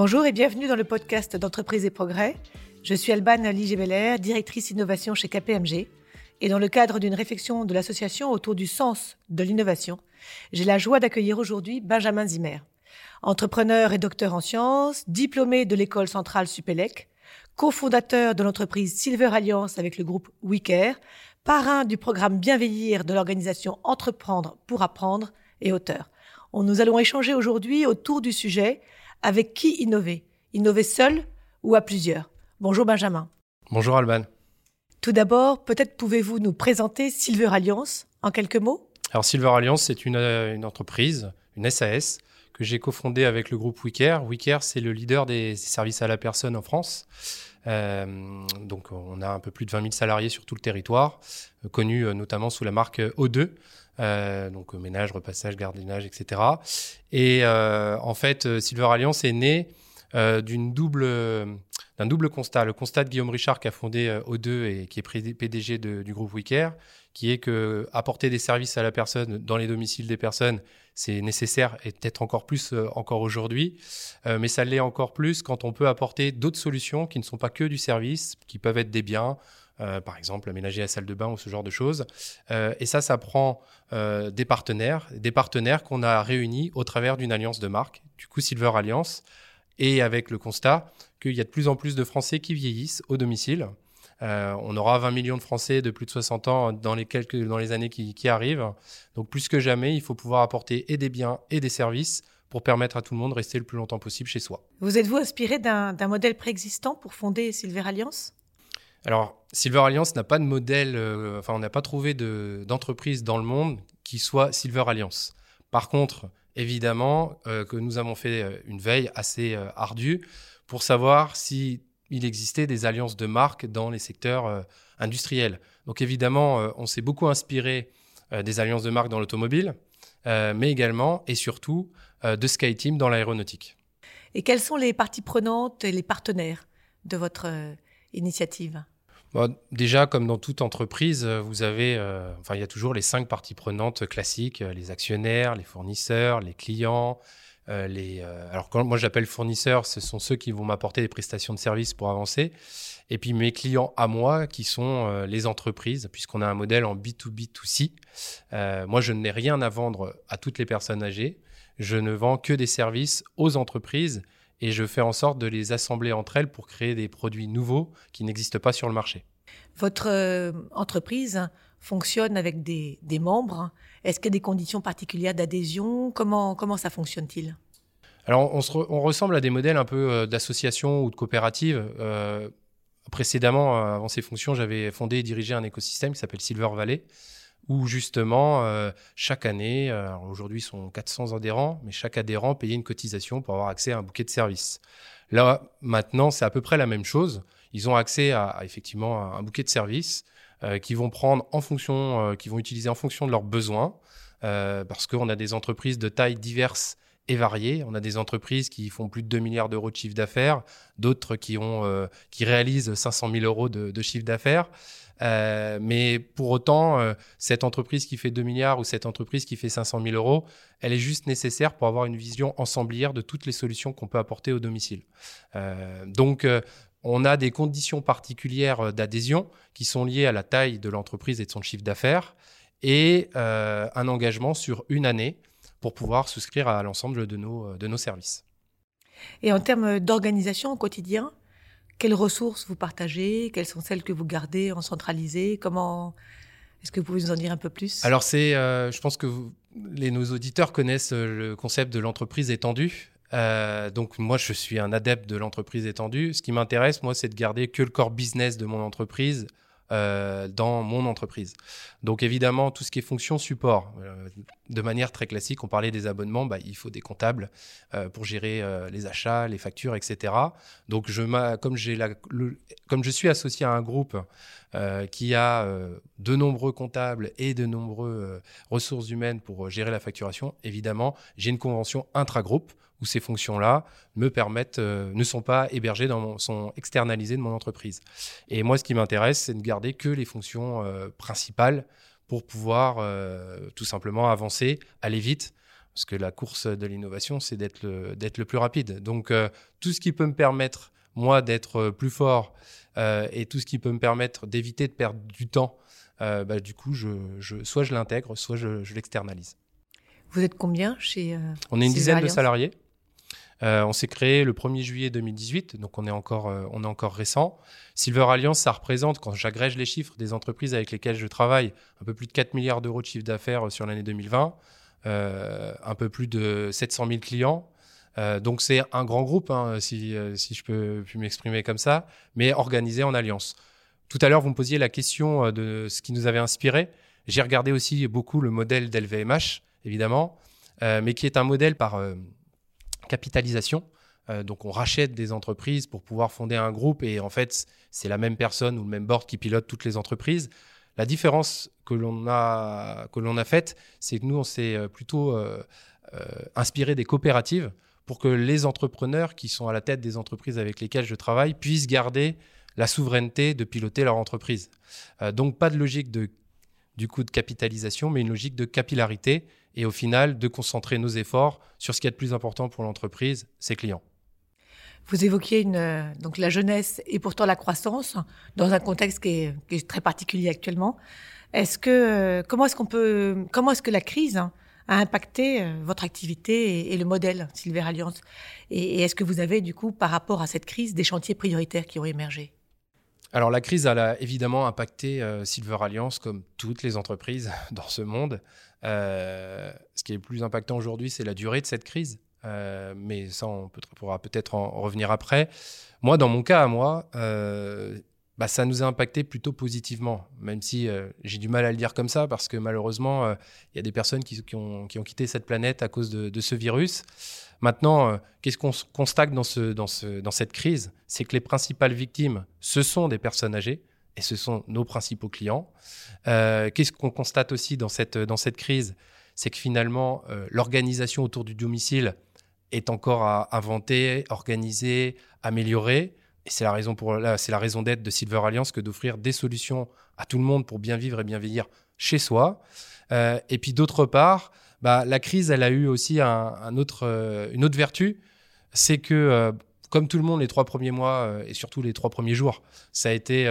Bonjour et bienvenue dans le podcast d'Entreprise et Progrès. Je suis Albane Ligier-Beller, directrice innovation chez KPMG. Et dans le cadre d'une réflexion de l'association autour du sens de l'innovation, j'ai la joie d'accueillir aujourd'hui Benjamin Zimmer. Entrepreneur et docteur en sciences, diplômé de l'école centrale Supélec, cofondateur de l'entreprise Silver Alliance avec le groupe Oui Care, parrain du programme Bienveillir de l'organisation Entreprendre pour apprendre et auteur. Nous allons échanger aujourd'hui autour du sujet avec qui innover ? Innover seul ou à plusieurs ? Bonjour Benjamin. Bonjour Alban. Tout d'abord, peut-être pouvez-vous nous présenter Silver Alliance en quelques mots ? Alors Silver Alliance, c'est une entreprise, une SAS, que j'ai cofondée avec le groupe Wicker. Wicker, c'est le leader des services à la personne en France. Donc on a un peu plus de 20 000 salariés sur tout le territoire, connus notamment sous la marque O2. Donc ménage, repassage, gardiennage, etc. Et en fait, Silver Alliance est né d'un double constat. Le constat de Guillaume Richard qui a fondé O2 et qui est PDG du groupe Oui Care, qui est que apporter des services à la personne dans les domiciles des personnes, c'est nécessaire et peut-être encore plus encore aujourd'hui. Mais ça l'est encore plus quand on peut apporter d'autres solutions qui ne sont pas que du service, qui peuvent être des biens, par exemple, aménager la salle de bain ou ce genre de choses. Et ça prend des partenaires qu'on a réunis au travers d'une alliance de marques, du coup Silver Alliance, et avec le constat qu'il y a de plus en plus de Français qui vieillissent au domicile. On aura 20 millions de Français de plus de 60 ans dans les années qui arrivent. Donc plus que jamais, il faut pouvoir apporter et des biens et des services pour permettre à tout le monde de rester le plus longtemps possible chez soi. Vous êtes-vous inspiré d'un modèle préexistant pour fonder Silver Alliance ? Alors, Silver Alliance n'a pas de modèle, on n'a pas trouvé d'entreprise dans le monde qui soit Silver Alliance. Par contre, évidemment, que nous avons fait une veille assez ardue pour savoir s'il existait des alliances de marques dans les secteurs industriels. Donc évidemment, on s'est beaucoup inspiré des alliances de marques dans l'automobile, mais également et surtout de SkyTeam dans l'aéronautique. Et quelles sont les parties prenantes et les partenaires de votre initiative ? Bon, déjà, comme dans toute entreprise, vous avez, il y a toujours les 5 parties prenantes classiques, les actionnaires, les fournisseurs, les clients. Alors quand moi j'appelle fournisseurs, ce sont ceux qui vont m'apporter des prestations de services pour avancer. Et puis mes clients à moi, qui sont les entreprises, puisqu'on a un modèle en B2B2C. Moi, je n'ai rien à vendre à toutes les personnes âgées. Je ne vends que des services aux entreprises. Et je fais en sorte de les assembler entre elles pour créer des produits nouveaux qui n'existent pas sur le marché. Votre entreprise fonctionne avec des membres. Est-ce qu'il y a des conditions particulières d'adhésion ? Comment ça fonctionne-t-il ? Alors, on ressemble à des modèles un peu d'associations ou de coopératives. Précédemment, avant ces fonctions, j'avais fondé et dirigé un écosystème qui s'appelle Silver Valley, où justement, chaque année, aujourd'hui, sont 400 adhérents, mais chaque adhérent payait une cotisation pour avoir accès à un bouquet de services. Là, maintenant, c'est à peu près la même chose. Ils ont accès à effectivement, un bouquet de services qu'ils vont prendre en fonction, qu'ils vont utiliser en fonction de leurs besoins, parce qu'on a des entreprises de tailles diverses et variées. On a des entreprises qui font plus de 2 milliards d'euros de chiffre d'affaires, d'autres qui réalisent 500 000 euros de chiffre d'affaires. Mais pour autant, cette entreprise qui fait 2 milliards ou cette entreprise qui fait 500 000 euros, elle est juste nécessaire pour avoir une vision ensemblière de toutes les solutions qu'on peut apporter au domicile. Donc, on a des conditions particulières d'adhésion qui sont liées à la taille de l'entreprise et de son chiffre d'affaires et un engagement sur une année pour pouvoir souscrire à l'ensemble de nos services. Et en termes d'organisation au quotidien, quelles ressources vous partagez ? Quelles sont celles que vous gardez en centralisé ? Est-ce que vous pouvez nous en dire un peu plus ? Alors, je pense que nos auditeurs connaissent le concept de l'entreprise étendue. Donc, moi, je suis un adepte de l'entreprise étendue. Ce qui m'intéresse, moi, c'est de garder que le core business de mon entreprise dans mon entreprise. Donc, évidemment, tout ce qui est fonction support, de manière très classique, on parlait des abonnements, il faut des comptables pour gérer les achats, les factures, etc. Donc, comme je suis associé à un groupe qui a de nombreux comptables et de nombreuses ressources humaines pour gérer la facturation, évidemment, j'ai une convention intra-groupe où ces fonctions-là ne sont pas hébergées, sont externalisées de mon entreprise. Et moi, ce qui m'intéresse, c'est de garder que les fonctions principales pour pouvoir tout simplement avancer, aller vite. Parce que la course de l'innovation, c'est d'être le plus rapide. Donc, tout ce qui peut me permettre, moi, d'être plus fort et tout ce qui peut me permettre d'éviter de perdre du temps, du coup, soit je l'intègre, soit je l'externalise. Vous êtes combien chez On est une dizaine de salariés. On s'est créé le 1er juillet 2018, donc on est encore récent. Silver Alliance, ça représente, quand j'agrège les chiffres des entreprises avec lesquelles je travaille, un peu plus de 4 milliards d'euros de chiffre d'affaires sur l'année 2020, un peu plus de 700 000 clients. Donc c'est un grand groupe, hein, si je peux m'exprimer comme ça, mais organisé en alliance. Tout à l'heure, vous me posiez la question de ce qui nous avait inspiré. J'ai regardé aussi beaucoup le modèle d'LVMH, évidemment, mais qui est un modèle par... capitalisation, donc on rachète des entreprises pour pouvoir fonder un groupe et en fait c'est la même personne ou le même board qui pilote toutes les entreprises. La différence que l'on a faite, c'est que nous on s'est plutôt inspiré des coopératives pour que les entrepreneurs qui sont à la tête des entreprises avec lesquelles je travaille puissent garder la souveraineté de piloter leur entreprise. Donc pas de logique de capitalisation, mais une logique de capillarité et au final de concentrer nos efforts sur ce qu'il y a de plus important pour l'entreprise, ses clients. Vous évoquiez donc la jeunesse et pourtant la croissance dans un contexte qui est très particulier actuellement. Comment est-ce que la crise a impacté votre activité et le modèle Silver Alliance et est-ce que vous avez du coup par rapport à cette crise des chantiers prioritaires qui ont émergé? Alors la crise a évidemment impacté Silver Alliance comme toutes les entreprises dans ce monde. Ce qui est le plus impactant aujourd'hui, c'est la durée de cette crise. Mais ça, on pourra peut-être en revenir après. Moi, dans mon cas, ça nous a impacté plutôt positivement, même si j'ai du mal à le dire comme ça, parce que malheureusement, il y a des personnes qui ont quitté cette planète à cause de ce virus. Maintenant, qu'est-ce qu'on constate dans cette crise? C'est que les principales victimes, ce sont des personnes âgées et ce sont nos principaux clients. Qu'est-ce qu'on constate aussi dans cette crise? C'est que finalement, l'organisation autour du domicile est encore à inventer, organiser, améliorer. Et c'est la raison d'être de Silver Alliance que d'offrir des solutions à tout le monde pour bien vivre et bienveillir chez soi. Et puis d'autre part, la crise, elle a eu aussi une autre vertu, c'est que comme tout le monde, les 3 premiers mois et surtout les 3 premiers jours, ça a été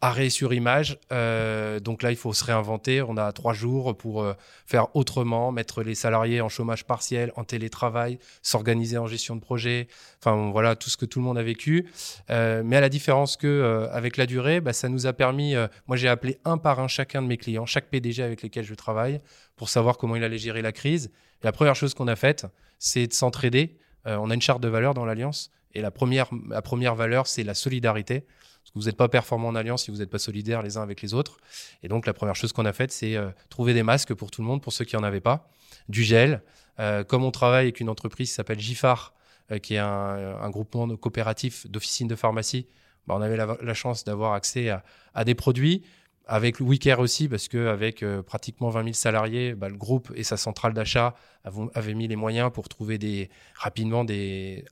arrêt sur image. Donc là, il faut se réinventer. On a 3 jours pour faire autrement, mettre les salariés en chômage partiel, en télétravail, s'organiser en gestion de projet. Enfin voilà, tout ce que tout le monde a vécu. Mais à la différence que avec la durée, ça nous a permis. Moi, j'ai appelé un par un chacun de mes clients, chaque PDG avec lesquels je travaille, pour savoir comment il allait gérer la crise. Et la première chose qu'on a faite, c'est de s'entraider. On a une charte de valeurs dans l'Alliance et la première valeur, c'est la solidarité. Parce que vous n'êtes pas performant en Alliance si vous n'êtes pas solidaires les uns avec les autres. Et donc, la première chose qu'on a faite, c'est trouver des masques pour tout le monde, pour ceux qui n'en avaient pas, du gel. Comme on travaille avec une entreprise qui s'appelle Gifar, qui est un groupement coopératif d'officines de pharmacie, on avait la chance d'avoir accès à des produits. Avec le Wicker aussi, parce qu'avec pratiquement 20 000 salariés, le groupe et sa centrale d'achat avaient mis les moyens pour trouver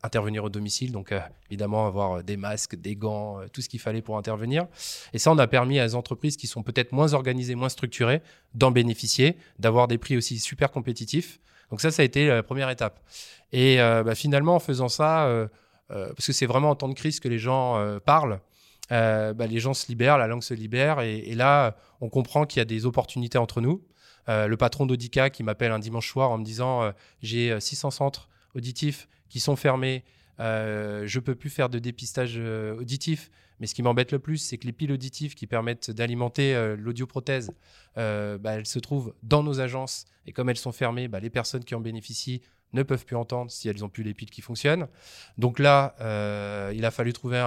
intervenir au domicile. Donc, évidemment, avoir des masques, des gants, tout ce qu'il fallait pour intervenir. Et ça, on a permis à des entreprises qui sont peut-être moins organisées, moins structurées, d'en bénéficier, d'avoir des prix aussi super compétitifs. Donc ça a été la première étape. Et finalement, en faisant ça, parce que c'est vraiment en temps de crise que les gens parlent, les gens se libèrent, la langue se libère et là on comprend qu'il y a des opportunités entre nous. Le patron d'Audika qui m'appelle un dimanche soir en me disant j'ai 600 centres auditifs qui sont fermés, je peux plus faire de dépistage auditif, mais ce qui m'embête le plus c'est que les piles auditives qui permettent d'alimenter l'audioprothèse, elles se trouvent dans nos agences et comme elles sont fermées, les personnes qui en bénéficient ne peuvent plus entendre si elles n'ont plus les piles qui fonctionnent. Donc là, il a fallu trouver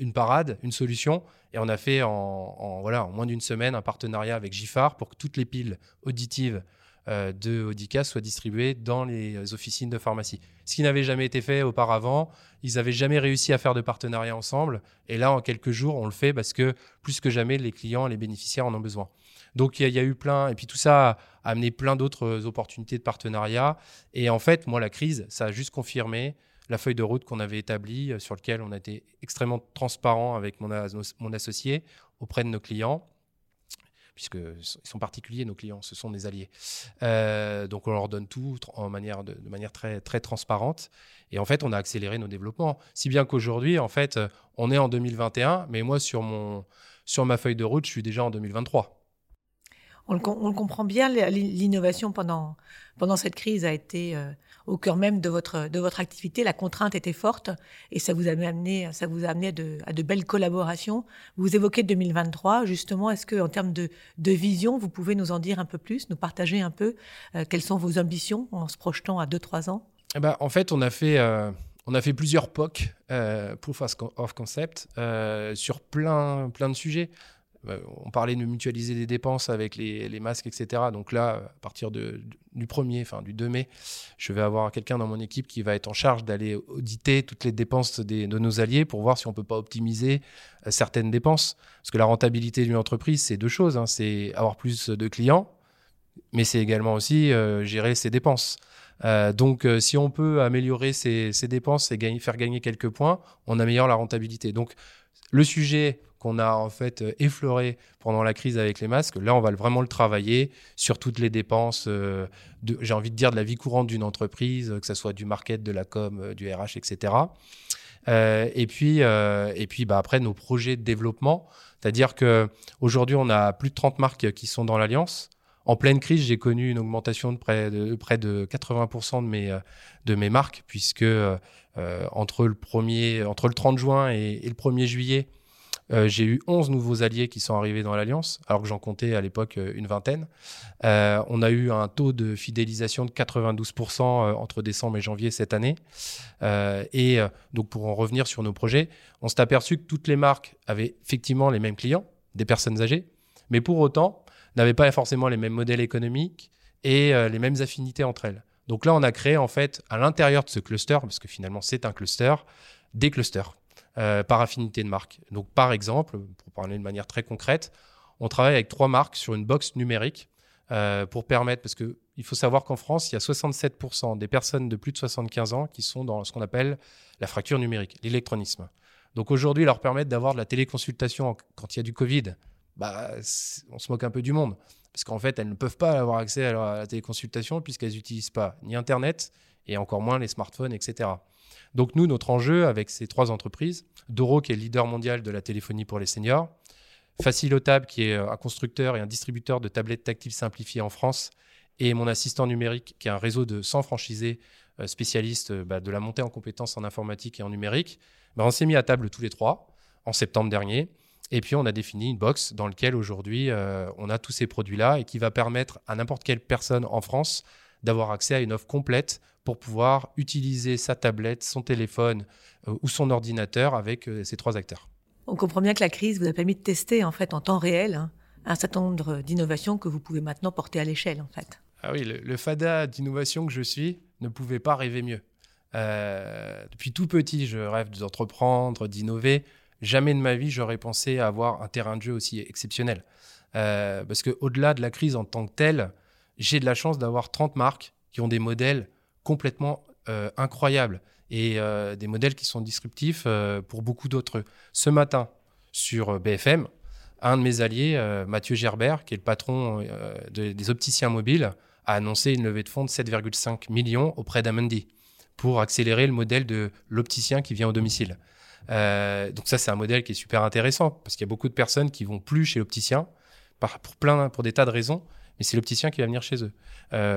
une parade, une solution. Et on a fait en moins d'une semaine un partenariat avec Gifar pour que toutes les piles auditives de Audika soient distribuées dans les officines de pharmacie. Ce qui n'avait jamais été fait auparavant. Ils n'avaient jamais réussi à faire de partenariat ensemble. Et là, en quelques jours, on le fait parce que plus que jamais, les clients, les bénéficiaires en ont besoin. Donc, il y a eu plein... Et puis, tout ça a amené plein d'autres opportunités de partenariat. Et en fait, moi, la crise, ça a juste confirmé la feuille de route qu'on avait établie, sur laquelle on a été extrêmement transparent avec mon associé auprès de nos clients. puisqu'ils sont particuliers, nos clients, ce sont des alliés. Donc on leur donne tout de manière très, très transparente. Et en fait, on a accéléré nos développements. Si bien qu'aujourd'hui, en fait, on est en 2021, mais moi, sur ma feuille de route, je suis déjà en 2023. On le comprend bien, l'innovation pendant cette crise a été au cœur même de votre activité. La contrainte était forte et ça vous a amené à de belles collaborations. Vous évoquez 2023, justement. Est-ce qu'en termes de vision, vous pouvez nous en dire un peu plus, nous partager un peu quelles sont vos ambitions en se projetant à 2-3 ans? En fait, on a fait plusieurs POC, Proof of Concept, sur plein de sujets. On parlait de mutualiser les dépenses avec les masques, etc. Donc là, à partir du 2 mai, je vais avoir quelqu'un dans mon équipe qui va être en charge d'aller auditer toutes les dépenses de nos alliés pour voir si on ne peut pas optimiser certaines dépenses. Parce que la rentabilité d'une entreprise, c'est deux choses, hein. C'est avoir plus de clients, mais c'est également aussi gérer ses dépenses. Donc, si on peut améliorer ses dépenses et faire gagner quelques points, on améliore la rentabilité. Donc, le sujet qu'on a en fait effleuré pendant la crise avec les masques, là, on va vraiment le travailler sur toutes les dépenses, j'ai envie de dire, de la vie courante d'une entreprise, que ce soit du market, de la com, du RH, etc. Et puis, après, nos projets de développement, c'est-à-dire qu'aujourd'hui, on a plus de 30 marques qui sont dans l'Alliance. En pleine crise, j'ai connu une augmentation de près de 80% de mes marques, puisque entre le 30 juin et le 1er juillet, j'ai eu 11 nouveaux alliés qui sont arrivés dans l'Alliance, alors que j'en comptais à l'époque une vingtaine. On a eu un taux de fidélisation de 92% entre décembre et janvier cette année. Donc, pour en revenir sur nos projets, on s'est aperçu que toutes les marques avaient effectivement les mêmes clients, des personnes âgées, mais pour autant, n'avaient pas forcément les mêmes modèles économiques et les mêmes affinités entre elles. Donc là, on a créé en fait à l'intérieur de ce cluster, parce que finalement c'est un cluster, des clusters par affinité de marque. Donc par exemple, pour parler de manière très concrète, on travaille avec 3 marques sur une box numérique pour permettre, parce qu'il faut savoir qu'en France, il y a 67% des personnes de plus de 75 ans qui sont dans ce qu'on appelle la fracture numérique, l'électronisme. Donc aujourd'hui, leur permettre d'avoir de la téléconsultation quand il y a du Covid, on se moque un peu du monde, parce qu'en fait, elles ne peuvent pas avoir accès à la téléconsultation puisqu'elles n'utilisent pas ni Internet et encore moins les smartphones, etc. Donc nous, notre enjeu avec ces 3 entreprises, Doro qui est leader mondial de la téléphonie pour les seniors, Facilotab qui est un constructeur et un distributeur de tablettes tactiles simplifiées en France, et mon assistant numérique qui est un réseau de 100 franchisés spécialistes de la montée en compétences en informatique et en numérique, on s'est mis à table tous les 3 en septembre dernier. Et puis, on a défini une box dans laquelle aujourd'hui, on a tous ces produits-là et qui va permettre à n'importe quelle personne en France d'avoir accès à une offre complète pour pouvoir utiliser sa tablette, son téléphone ou son ordinateur avec ces 3 acteurs. On comprend bien que la crise vous a permis de tester en fait en temps réel un certain nombre d'innovations que vous pouvez maintenant porter à l'échelle en fait. Ah oui, le fada d'innovation que je suis ne pouvait pas rêver mieux. Depuis tout petit, je rêve d'entreprendre, d'innover. Jamais de ma vie, j'aurais pensé avoir un terrain de jeu aussi exceptionnel. Parce qu'au-delà de la crise en tant que telle, j'ai de la chance d'avoir 30 marques qui ont des modèles complètement incroyables et des modèles qui sont disruptifs pour beaucoup d'entre eux. Ce matin, sur BFM, un de mes alliés, Mathieu Gerbert, qui est le patron des opticiens mobiles, a annoncé une levée de fonds de 7,5 millions auprès d'Amundi pour accélérer le modèle de l'opticien qui vient au domicile. Donc ça, c'est un modèle qui est super intéressant parce qu'il y a beaucoup de personnes qui vont plus chez l'opticien pour des tas de raisons, mais c'est l'opticien qui va venir chez eux.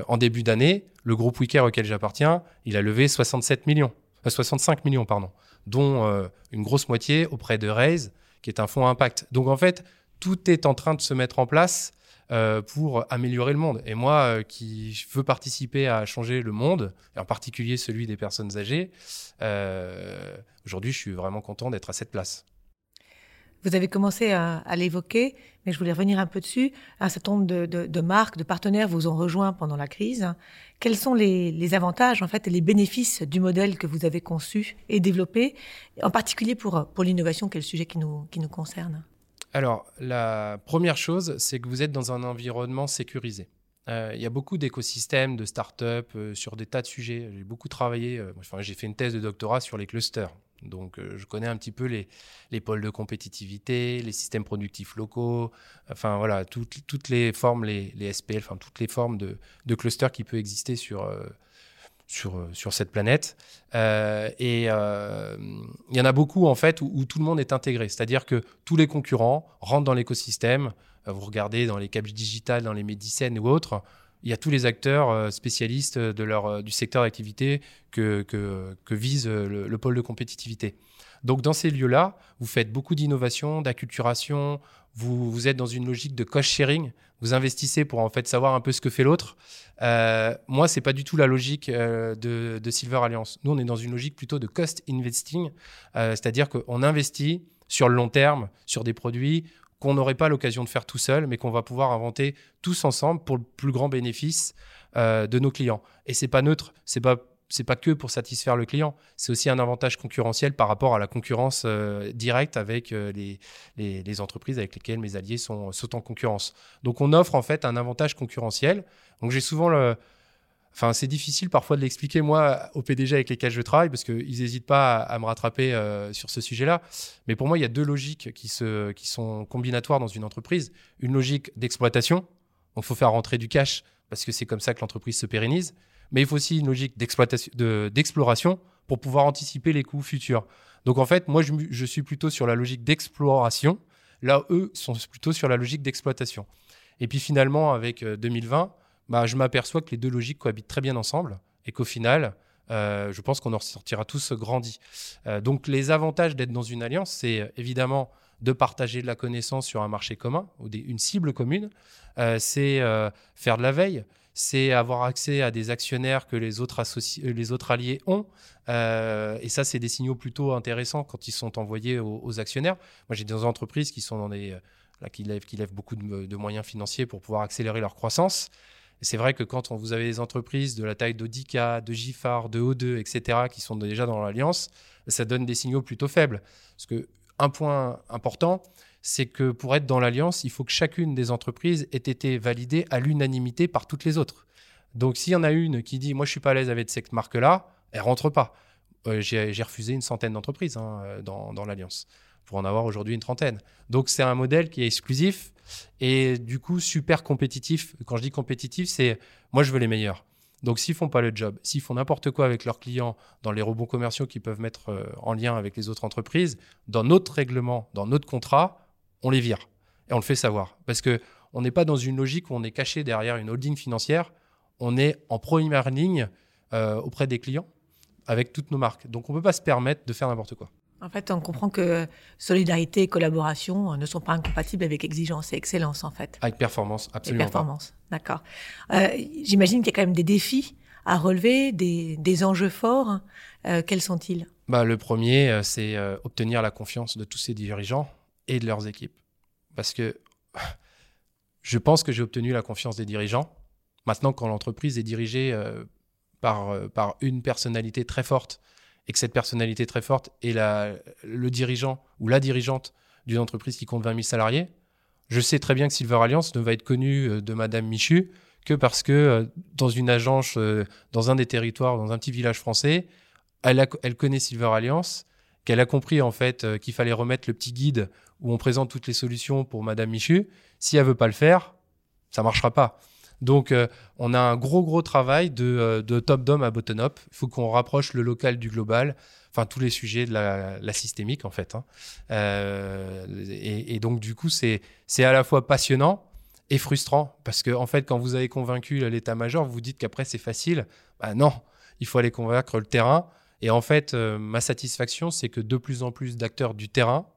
En début d'année, le groupe Wicker auquel j'appartiens, il a levé 65 millions, dont une grosse moitié auprès de Raise, qui est un fonds à impact. Donc en fait, tout est en train de se mettre en place pour améliorer le monde. Et moi, qui veux participer à changer le monde, en particulier celui des personnes âgées, aujourd'hui, je suis vraiment content d'être à cette place. Vous avez commencé à l'évoquer, mais je voulais revenir un peu dessus. Un certain nombre de marques, de partenaires vous ont rejoint pendant la crise. Quels sont les avantages en fait, et les bénéfices du modèle que vous avez conçu et développé, en particulier pour l'innovation, qui est le sujet qui nous concerne ? Alors, la première chose, c'est que vous êtes dans un environnement sécurisé. Il y a beaucoup d'écosystèmes, de startups sur des tas de sujets. J'ai beaucoup travaillé, j'ai fait une thèse de doctorat sur les clusters. Donc, je connais un petit peu les pôles de compétitivité, les systèmes productifs locaux, toutes les formes, les SPL, toutes les formes de clusters qui peuvent exister sur cette planète. Il y en a beaucoup, en fait, où tout le monde est intégré. C'est-à-dire que tous les concurrents rentrent dans l'écosystème. Vous regardez dans les Cap Digital, dans les Medicen ou autres, il y a tous les acteurs spécialistes du secteur d'activité que vise le pôle de compétitivité. Donc, dans ces lieux-là, vous faites beaucoup d'innovation, d'acculturation. Vous êtes dans une logique de cost-sharing. Vous investissez pour en fait savoir un peu ce que fait l'autre. Moi, c'est pas du tout la logique de Silver Alliance. Nous, on est dans une logique plutôt de cost-investing, c'est-à-dire qu'on investit sur le long terme, sur des produits qu'on n'aurait pas l'occasion de faire tout seul, mais qu'on va pouvoir inventer tous ensemble pour le plus grand bénéfice de nos clients. Et c'est pas neutre, c'est pas que pour satisfaire le client, c'est aussi un avantage concurrentiel par rapport à la concurrence directe avec les entreprises avec lesquelles mes alliés sont en concurrence. Donc on offre en fait un avantage concurrentiel. Donc j'ai souvent c'est difficile parfois de l'expliquer, moi, au PDG avec lesquels je travaille, parce qu'ils n'hésitent pas à me rattraper sur ce sujet-là. Mais pour moi, il y a deux logiques qui sont combinatoires dans une entreprise. Une logique d'exploitation, donc il faut faire rentrer du cash, parce que c'est comme ça que l'entreprise se pérennise. Mais il faut aussi une logique d'exploration pour pouvoir anticiper les coûts futurs. Donc en fait, moi, je suis plutôt sur la logique d'exploration, là, eux sont plutôt sur la logique d'exploitation. Et puis finalement, avec 2020, je m'aperçois que les deux logiques cohabitent très bien ensemble et qu'au final, je pense qu'on en ressortira tous grandis. Donc, les avantages d'être dans une alliance, c'est évidemment de partager de la connaissance sur un marché commun ou une cible commune. C'est faire de la veille. C'est avoir accès à des actionnaires que les autres alliés ont. Et ça, c'est des signaux plutôt intéressants quand ils sont envoyés aux actionnaires. Moi, j'ai des entreprises qui sont dans qui lèvent beaucoup de moyens financiers pour pouvoir accélérer leur croissance. C'est vrai que quand vous avez des entreprises de la taille d'Audika, de Gifar, de O2, etc., qui sont déjà dans l'alliance, ça donne des signaux plutôt faibles. Parce qu'un point important, c'est que pour être dans l'alliance, il faut que chacune des entreprises ait été validée à l'unanimité par toutes les autres. Donc, s'il y en a une qui dit « moi, je ne suis pas à l'aise avec cette marque-là », elle ne rentre pas. J'ai refusé une centaine d'entreprises dans l'alliance, pour en avoir aujourd'hui une trentaine. Donc, c'est un modèle qui est exclusif et du coup, super compétitif. Quand je dis compétitif, c'est moi, je veux les meilleurs. Donc, s'ils ne font pas le job, s'ils font n'importe quoi avec leurs clients dans les rebonds commerciaux qu'ils peuvent mettre en lien avec les autres entreprises, dans notre règlement, dans notre contrat, on les vire et on le fait savoir. Parce qu'on n'est pas dans une logique où on est caché derrière une holding financière. On est en première ligne auprès des clients avec toutes nos marques. Donc, on ne peut pas se permettre de faire n'importe quoi. En fait, on comprend que solidarité et collaboration ne sont pas incompatibles avec exigence et excellence, en fait. Avec performance, absolument. Et performance, pas. D'accord. J'imagine qu'il y a quand même des défis à relever, des enjeux forts. Quels sont-ils ? Le premier, c'est obtenir la confiance de tous ces dirigeants et de leurs équipes. Parce que je pense que j'ai obtenu la confiance des dirigeants. Maintenant, quand l'entreprise est dirigée par une personnalité très forte, et que cette personnalité très forte est le dirigeant ou la dirigeante d'une entreprise qui compte 20 000 salariés, je sais très bien que Silver Alliance ne va être connue de Madame Michu que parce que dans une agence, dans un des territoires, dans un petit village français, elle connaît Silver Alliance, qu'elle a compris en fait qu'il fallait remettre le petit guide où on présente toutes les solutions pour Madame Michu. Si elle ne veut pas le faire, ça ne marchera pas. Donc, on a un gros travail de top-down à bottom-up. Il faut qu'on rapproche le local du global, tous les sujets de la systémique, en fait. Et donc, du coup, c'est à la fois passionnant et frustrant. Parce que, en fait, quand vous avez convaincu l'état-major, vous vous dites qu'après, c'est facile. Non, il faut aller convaincre le terrain. Et en fait, ma satisfaction, c'est que de plus en plus d'acteurs du terrain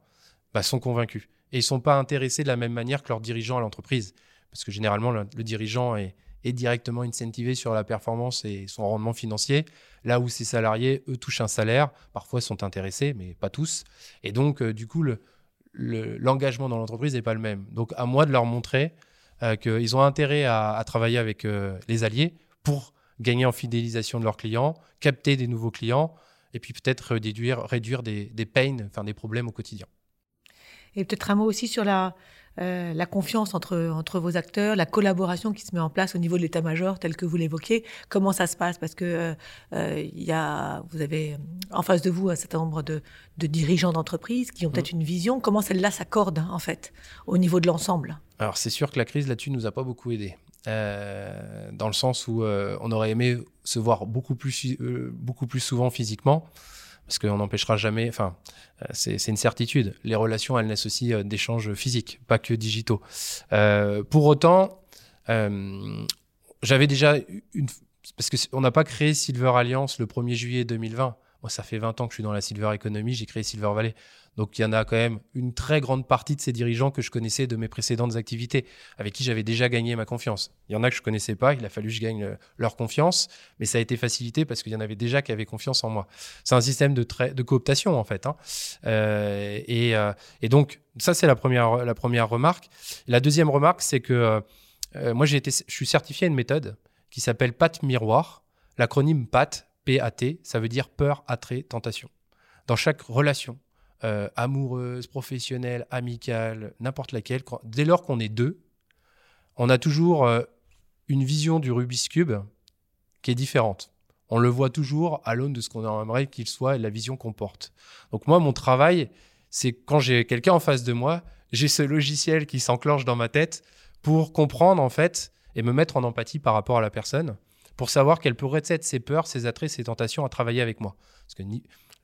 sont convaincus. Et ils ne sont pas intéressés de la même manière que leurs dirigeants à l'entreprise. Parce que généralement, le dirigeant est directement incentivé sur la performance et son rendement financier. Là où ses salariés, eux, touchent un salaire, parfois sont intéressés, mais pas tous. Et donc, du coup, l'engagement dans l'entreprise n'est pas le même. Donc, à moi de leur montrer qu'ils ont intérêt à travailler avec les alliés pour gagner en fidélisation de leurs clients, capter des nouveaux clients et puis peut-être réduire des pains, des problèmes au quotidien. Et peut-être un mot aussi sur la confiance entre vos acteurs, la collaboration qui se met en place au niveau de l'état-major, tel que vous l'évoquez. Comment ça se passe? Parce que vous avez en face de vous un certain nombre de dirigeants d'entreprises qui ont peut-être une vision. Comment celle-là s'accorde, en fait, au niveau de l'ensemble? Alors, c'est sûr que la crise, là-dessus, nous a pas beaucoup aidés. Dans le sens où on aurait aimé se voir beaucoup plus souvent physiquement. Parce qu'on n'empêchera jamais, c'est une certitude. Les relations, elles naissent aussi d'échanges physiques, pas que digitaux. Pour autant, j'avais déjà parce qu'on n'a pas créé Silver Alliance le 1er juillet 2020. Moi, ça fait 20 ans que je suis dans la Silver Economy, j'ai créé Silver Valley. Donc, il y en a quand même une très grande partie de ces dirigeants que je connaissais de mes précédentes activités, avec qui j'avais déjà gagné ma confiance. Il y en a que je ne connaissais pas, il a fallu que je gagne leur confiance, mais ça a été facilité parce qu'il y en avait déjà qui avaient confiance en moi. C'est un système de cooptation, en fait. Et donc, ça, c'est la première remarque. La deuxième remarque, c'est que moi, je suis certifié à une méthode qui s'appelle PAT-Miroir, l'acronyme PAT, P-A-T, ça veut dire peur, attrait, tentation. Dans chaque relation, amoureuse, professionnelle, amicale, n'importe laquelle, dès lors qu'on est deux, on a toujours une vision du Rubik's Cube qui est différente. On le voit toujours à l'aune de ce qu'on aimerait qu'il soit et de la vision qu'on porte. Donc moi, mon travail, c'est quand j'ai quelqu'un en face de moi, j'ai ce logiciel qui s'enclenche dans ma tête pour comprendre en fait et me mettre en empathie par rapport à la personne, pour savoir quelles pourraient être ses peurs, ses attraits, ses tentations à travailler avec moi. Parce que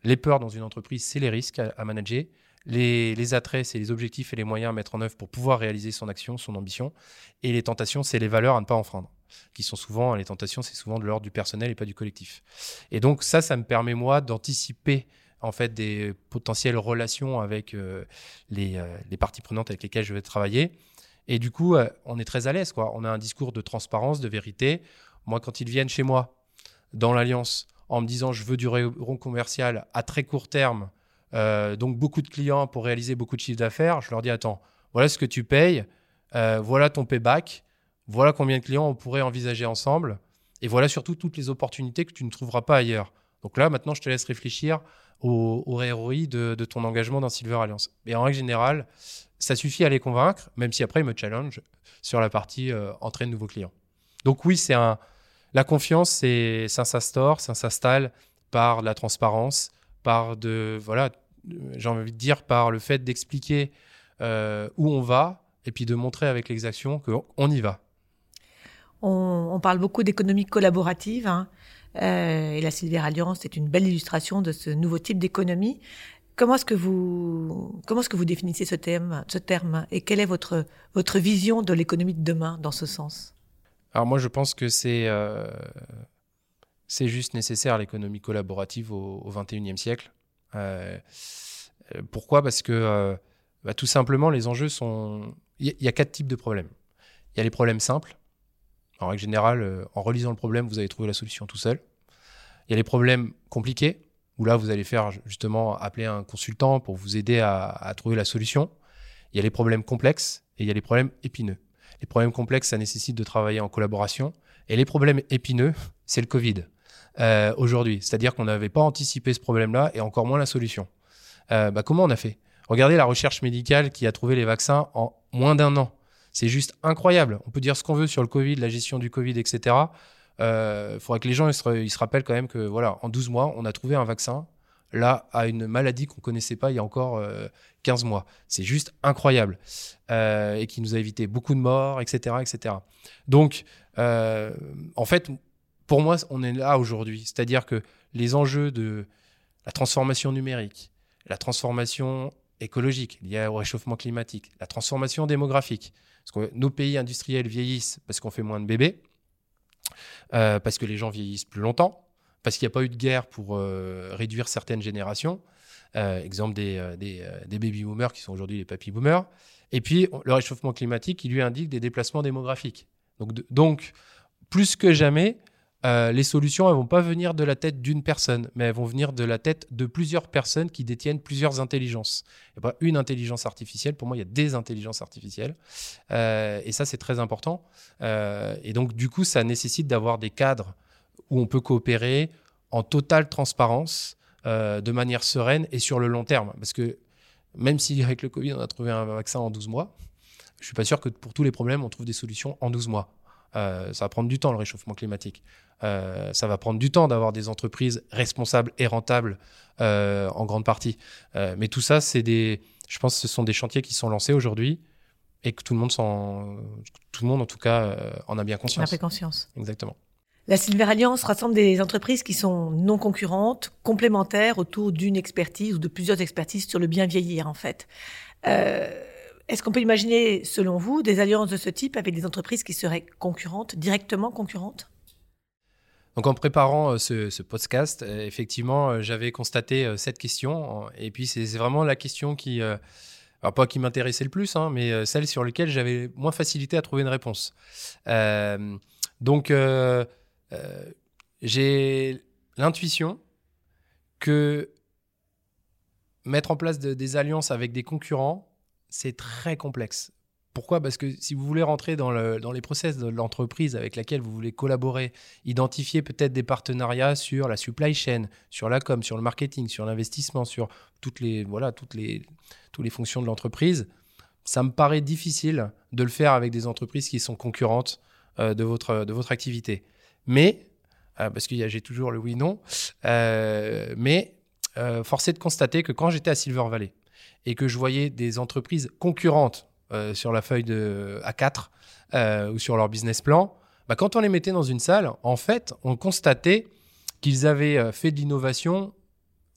les peurs dans une entreprise, c'est les risques à manager. Les attraits, c'est les objectifs et les moyens à mettre en œuvre pour pouvoir réaliser son action, son ambition. Et les tentations, c'est les valeurs à ne pas enfreindre. Les tentations, c'est souvent de l'ordre du personnel et pas du collectif. Et donc ça me permet, moi, d'anticiper en fait, des potentielles relations avec les parties prenantes avec lesquelles je vais travailler. Et du coup, on est très à l'aise, quoi. On a un discours de transparence, de vérité. Moi, quand ils viennent chez moi, dans l'Alliance, en me disant « je veux du rond commercial à très court terme, donc beaucoup de clients pour réaliser beaucoup de chiffres d'affaires », je leur dis « attends, voilà ce que tu payes, voilà ton payback, voilà combien de clients on pourrait envisager ensemble, et voilà surtout toutes les opportunités que tu ne trouveras pas ailleurs. Donc là, maintenant, je te laisse réfléchir au ROI de ton engagement dans Silver Alliance. » Et en règle générale, ça suffit à les convaincre, même si après, ils me challengent sur la partie entrée de nouveaux clients. Donc oui, la confiance, ça s'installe par la transparence, par le fait d'expliquer où on va et puis de montrer avec les actions qu'on y va. On parle beaucoup d'économie collaborative et la Silver Alliance est une belle illustration de ce nouveau type d'économie. Comment est-ce que vous définissez ce terme et quelle est votre vision de l'économie de demain dans ce sens ? Alors moi, je pense que c'est juste nécessaire, l'économie collaborative au XXIe siècle. Pourquoi ? Parce que tout simplement, les enjeux sont... Il y a 4 types de problèmes. Il y a les problèmes simples. En règle générale, en relisant le problème, vous allez trouver la solution tout seul. Il y a les problèmes compliqués, où là, vous allez faire justement appeler un consultant pour vous aider à trouver la solution. Il y a les problèmes complexes et il y a les problèmes épineux. Les problèmes complexes, ça nécessite de travailler en collaboration. Et les problèmes épineux, c'est le Covid aujourd'hui. C'est-à-dire qu'on n'avait pas anticipé ce problème-là et encore moins la solution. Comment on a fait ? Regardez la recherche médicale qui a trouvé les vaccins en moins d'un an. C'est juste incroyable. On peut dire ce qu'on veut sur le Covid, la gestion du Covid, etc. Il faudrait que les gens ils se rappellent quand même que voilà, en 12 mois, on a trouvé un vaccin là à une maladie qu'on ne connaissait pas il y a encore 15 mois. C'est juste incroyable et qui nous a évité beaucoup de morts, etc. etc. Donc, en fait, pour moi, on est là aujourd'hui. C'est-à-dire que les enjeux de la transformation numérique, la transformation écologique liée au réchauffement climatique, la transformation démographique, parce que nos pays industriels vieillissent parce qu'on fait moins de bébés, parce que les gens vieillissent plus longtemps, parce qu'il n'y a pas eu de guerre pour réduire certaines générations. Exemple des baby-boomers qui sont aujourd'hui les papy-boomers. Et puis, le réchauffement climatique qui lui indique des déplacements démographiques. Donc plus que jamais, les solutions, elles ne vont pas venir de la tête d'une personne, mais elles vont venir de la tête de plusieurs personnes qui détiennent plusieurs intelligences. Il n'y a pas une intelligence artificielle. Pour moi, il y a des intelligences artificielles. Et ça, c'est très important. Et donc, du coup, ça nécessite d'avoir des cadres où on peut coopérer en totale transparence, de manière sereine et sur le long terme. Parce que même si avec le Covid, on a trouvé un vaccin en 12 mois, je ne suis pas sûr que pour tous les problèmes, on trouve des solutions en 12 mois. Ça va prendre du temps, le réchauffement climatique. Ça va prendre du temps d'avoir des entreprises responsables et rentables en grande partie. Mais tout ça, je pense que ce sont des chantiers qui sont lancés aujourd'hui et que tout le monde en tout cas, en a bien conscience. On a pris conscience. Exactement. La Silver Alliance rassemble des entreprises qui sont non concurrentes, complémentaires autour d'une expertise ou de plusieurs expertises sur le bien vieillir en fait. Est-ce qu'on peut imaginer, selon vous, des alliances de ce type avec des entreprises qui seraient concurrentes, directement concurrentes ? Donc en préparant ce podcast, effectivement, j'avais constaté cette question. Et puis c'est vraiment la question qui, alors pas qui m'intéressait le plus, mais celle sur laquelle j'avais moins facilité à trouver une réponse. Donc j'ai l'intuition que mettre en place des alliances avec des concurrents, c'est très complexe. Pourquoi ? Parce que si vous voulez rentrer dans les process de l'entreprise avec laquelle vous voulez collaborer, identifier peut-être des partenariats sur la supply chain, sur la com, sur le marketing, sur l'investissement, sur toutes les fonctions de l'entreprise, ça me paraît difficile de le faire avec des entreprises qui sont concurrentes de votre activité. Mais, parce que j'ai toujours le oui-non, force est de constater que quand j'étais à Silver Valley, et que je voyais des entreprises concurrentes sur la feuille de A4 ou sur leur business plan, quand on les mettait dans une salle, en fait, on constatait qu'ils avaient fait de l'innovation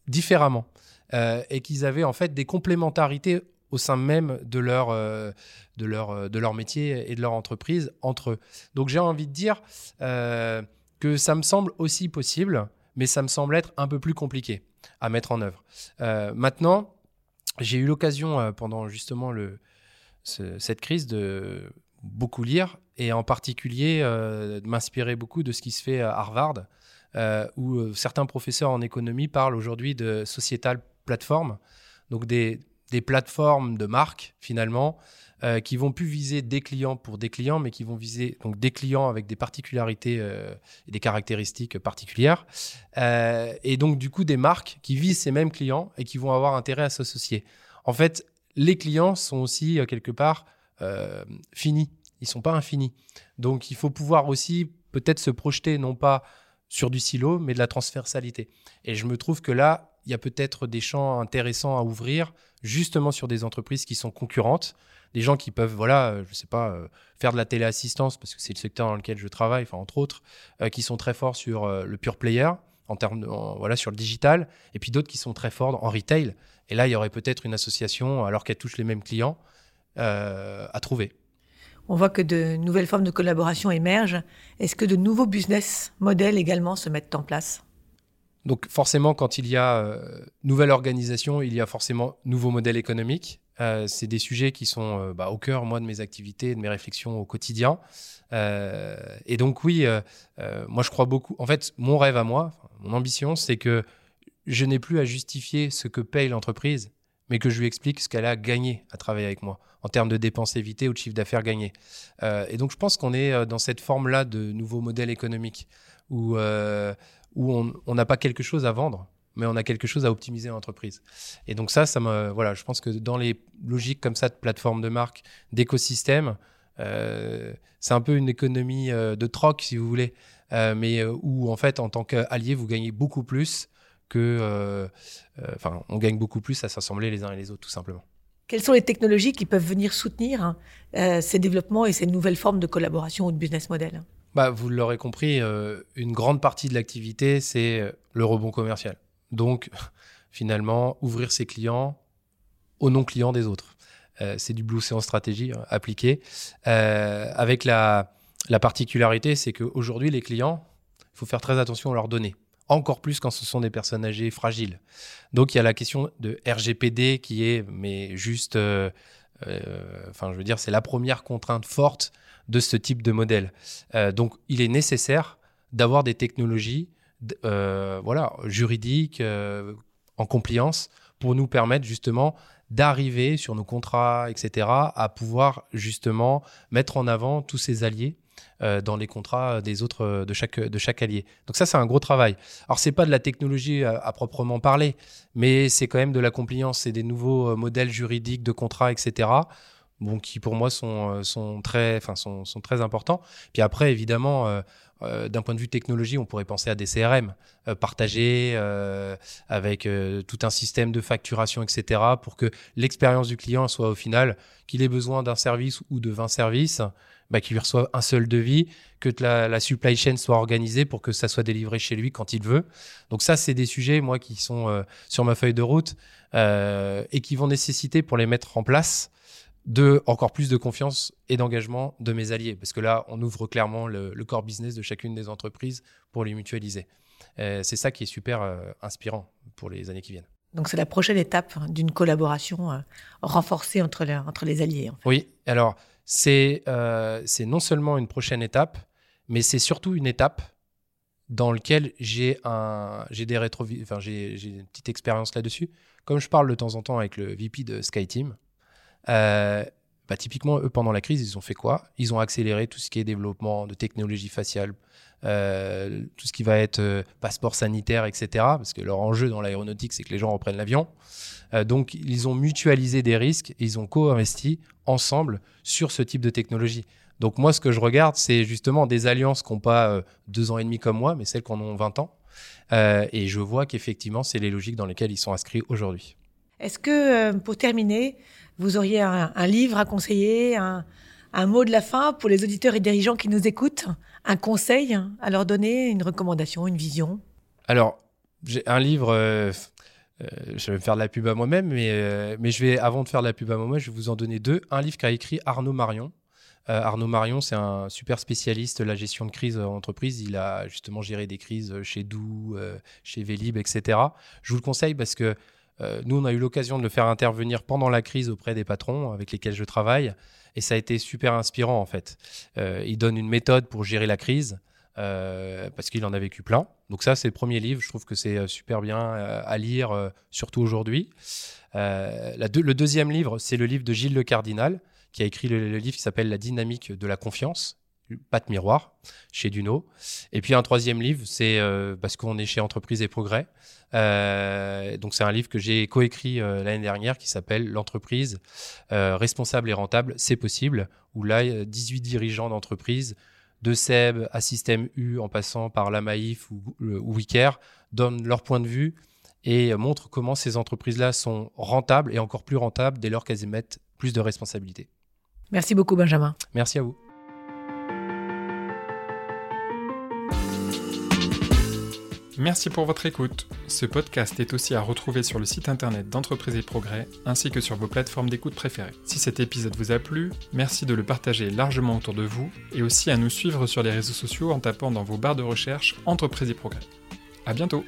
différemment et qu'ils avaient en fait des complémentarités au sein même de leur métier et de leur entreprise entre eux. Donc, j'ai envie de dire que ça me semble aussi possible, mais ça me semble être un peu plus compliqué à mettre en œuvre. Maintenant, j'ai eu l'occasion pendant justement cette crise de beaucoup lire et en particulier de m'inspirer beaucoup de ce qui se fait à Harvard où certains professeurs en économie parlent aujourd'hui de sociétal platform, donc des plateformes de marque finalement qui vont plus viser des clients pour des clients, mais qui vont viser donc des clients avec des particularités et des caractéristiques particulières. Et donc, du coup, des marques qui visent ces mêmes clients et qui vont avoir intérêt à s'associer. En fait, les clients sont aussi, quelque part, finis. Ils ne sont pas infinis. Donc, il faut pouvoir aussi peut-être se projeter, non pas sur du silo, mais de la transversalité. Et je me trouve que là, il y a peut-être des champs intéressants à ouvrir justement sur des entreprises qui sont concurrentes, des gens qui peuvent, je ne sais pas, faire de la téléassistance parce que c'est le secteur dans lequel je travaille, entre autres, qui sont très forts sur le pure player en termes sur le digital, et puis d'autres qui sont très forts en retail. Et là, il y aurait peut-être une association, alors qu'elle touche les mêmes clients, à trouver. On voit que de nouvelles formes de collaboration émergent. Est-ce que de nouveaux business models également se mettent en place ? Donc forcément, quand il y a nouvelle organisation, il y a forcément nouveau modèle économique. C'est des sujets qui sont au cœur, moi, de mes activités, de mes réflexions au quotidien. Et donc oui, moi, je crois beaucoup. En fait, mon rêve à moi, mon ambition, c'est que je n'ai plus à justifier ce que paye l'entreprise, mais que je lui explique ce qu'elle a gagné à travailler avec moi en termes de dépenses évitées ou de chiffre d'affaires gagné. Et donc, je pense qu'on est dans cette forme-là de nouveau modèle économique où on n'a pas quelque chose à vendre, mais on a quelque chose à optimiser en entreprise. Et donc je pense que dans les logiques comme ça de plateforme de marque, d'écosystème, c'est un peu une économie de troc, si vous voulez, mais où en fait, en tant qu'allié, vous gagnez beaucoup plus on gagne beaucoup plus à s'assembler les uns et les autres, tout simplement. Quelles sont les technologies qui peuvent venir soutenir ces développements et ces nouvelles formes de collaboration ou de business model ? Vous l'aurez compris, une grande partie de l'activité, c'est le rebond commercial. Donc, finalement, ouvrir ses clients aux non-clients des autres. C'est du Blue Ocean stratégie appliquée. Avec la particularité, c'est qu'aujourd'hui, les clients, il faut faire très attention à leurs données. Encore plus quand ce sont des personnes âgées fragiles. Donc, il y a la question de RGPD qui est, mais juste... c'est la première contrainte forte de ce type de modèle. Donc, il est nécessaire d'avoir des technologies juridiques, en compliance, pour nous permettre justement d'arriver sur nos contrats, etc., à pouvoir justement mettre en avant tous ces alliés dans les contrats des autres, de chaque allié. Donc ça, c'est un gros travail. Alors, c'est pas de la technologie à proprement parler, mais c'est quand même de la compliance, c'est des nouveaux modèles juridiques de contrats, etc., bon, qui pour moi sont très importants. Puis après, évidemment, d'un point de vue technologie, on pourrait penser à des CRM partagés avec tout un système de facturation, etc., pour que l'expérience du client soit au final, qu'il ait besoin d'un service ou de 20 services, bah, qu'il reçoive un seul devis, que la supply chain soit organisée pour que ça soit délivré chez lui quand il veut. Donc ça, c'est des sujets, moi, qui sont sur ma feuille de route et qui vont nécessiter, pour les mettre en place, de encore plus de confiance et d'engagement de mes alliés. Parce que là, on ouvre clairement le core business de chacune des entreprises pour les mutualiser. C'est ça qui est super inspirant pour les années qui viennent. Donc, c'est la prochaine étape d'une collaboration renforcée entre les alliés. En fait. Oui, alors, c'est non seulement une prochaine étape, mais c'est surtout une étape dans laquelle j'ai une petite expérience là-dessus. Comme je parle de temps en temps avec le VP de SkyTeam, bah typiquement, eux, pendant la crise, ils ont fait quoi? Ils ont accéléré tout ce qui est développement de technologie faciale, tout ce qui va être passeport sanitaire, etc. Parce que leur enjeu dans l'aéronautique, c'est que les gens reprennent l'avion. Donc, ils ont mutualisé des risques et ils ont co-investi ensemble sur ce type de technologie. Donc, moi, ce que je regarde, c'est justement des alliances qui n'ont pas 2 ans et demi comme moi, mais celles qui en ont 20 ans. Et je vois qu'effectivement, c'est les logiques dans lesquelles ils sont inscrits aujourd'hui. Est-ce que, pour terminer, vous auriez un livre à conseiller, un mot de la fin pour les auditeurs et dirigeants qui nous écoutent, un conseil à leur donner, une recommandation, une vision? Alors, j'ai un livre, je vais me faire de la pub à moi-même, mais je vais, avant de faire de la pub à moi-même, je vais vous en donner 2. Un livre qu'a écrit Arnaud Marion. Arnaud Marion, c'est un super spécialiste de la gestion de crise en entreprise. Il a justement géré des crises chez Doux, chez Vélib, etc. Je vous le conseille parce que nous, on a eu l'occasion de le faire intervenir pendant la crise auprès des patrons avec lesquels je travaille. Et ça a été super inspirant, en fait. Il donne une méthode pour gérer la crise parce qu'il en a vécu plein. Donc ça, c'est le premier livre. Je trouve que c'est super bien à lire, surtout aujourd'hui. Le deuxième livre, c'est le livre de Gilles Le Cardinal, qui a écrit le livre qui s'appelle « La dynamique de la confiance ». PAT-Miroir, chez Duno. Et puis un troisième livre, c'est parce qu'on est chez Entreprises et Progrès. Donc c'est un livre que j'ai coécrit l'année dernière qui s'appelle « L'entreprise responsable et rentable, c'est possible », où là, 18 dirigeants d'entreprises, de SEB à Système U, en passant par la Maïf ou Wicker, donnent leur point de vue et montrent comment ces entreprises-là sont rentables et encore plus rentables dès lors qu'elles émettent plus de responsabilités. Merci beaucoup, Benjamin. Merci à vous. Merci pour votre écoute. Ce podcast est aussi à retrouver sur le site internet d'Entreprises et Progrès, ainsi que sur vos plateformes d'écoute préférées. Si cet épisode vous a plu, merci de le partager largement autour de vous, et aussi à nous suivre sur les réseaux sociaux en tapant dans vos barres de recherche Entreprises et Progrès. À bientôt!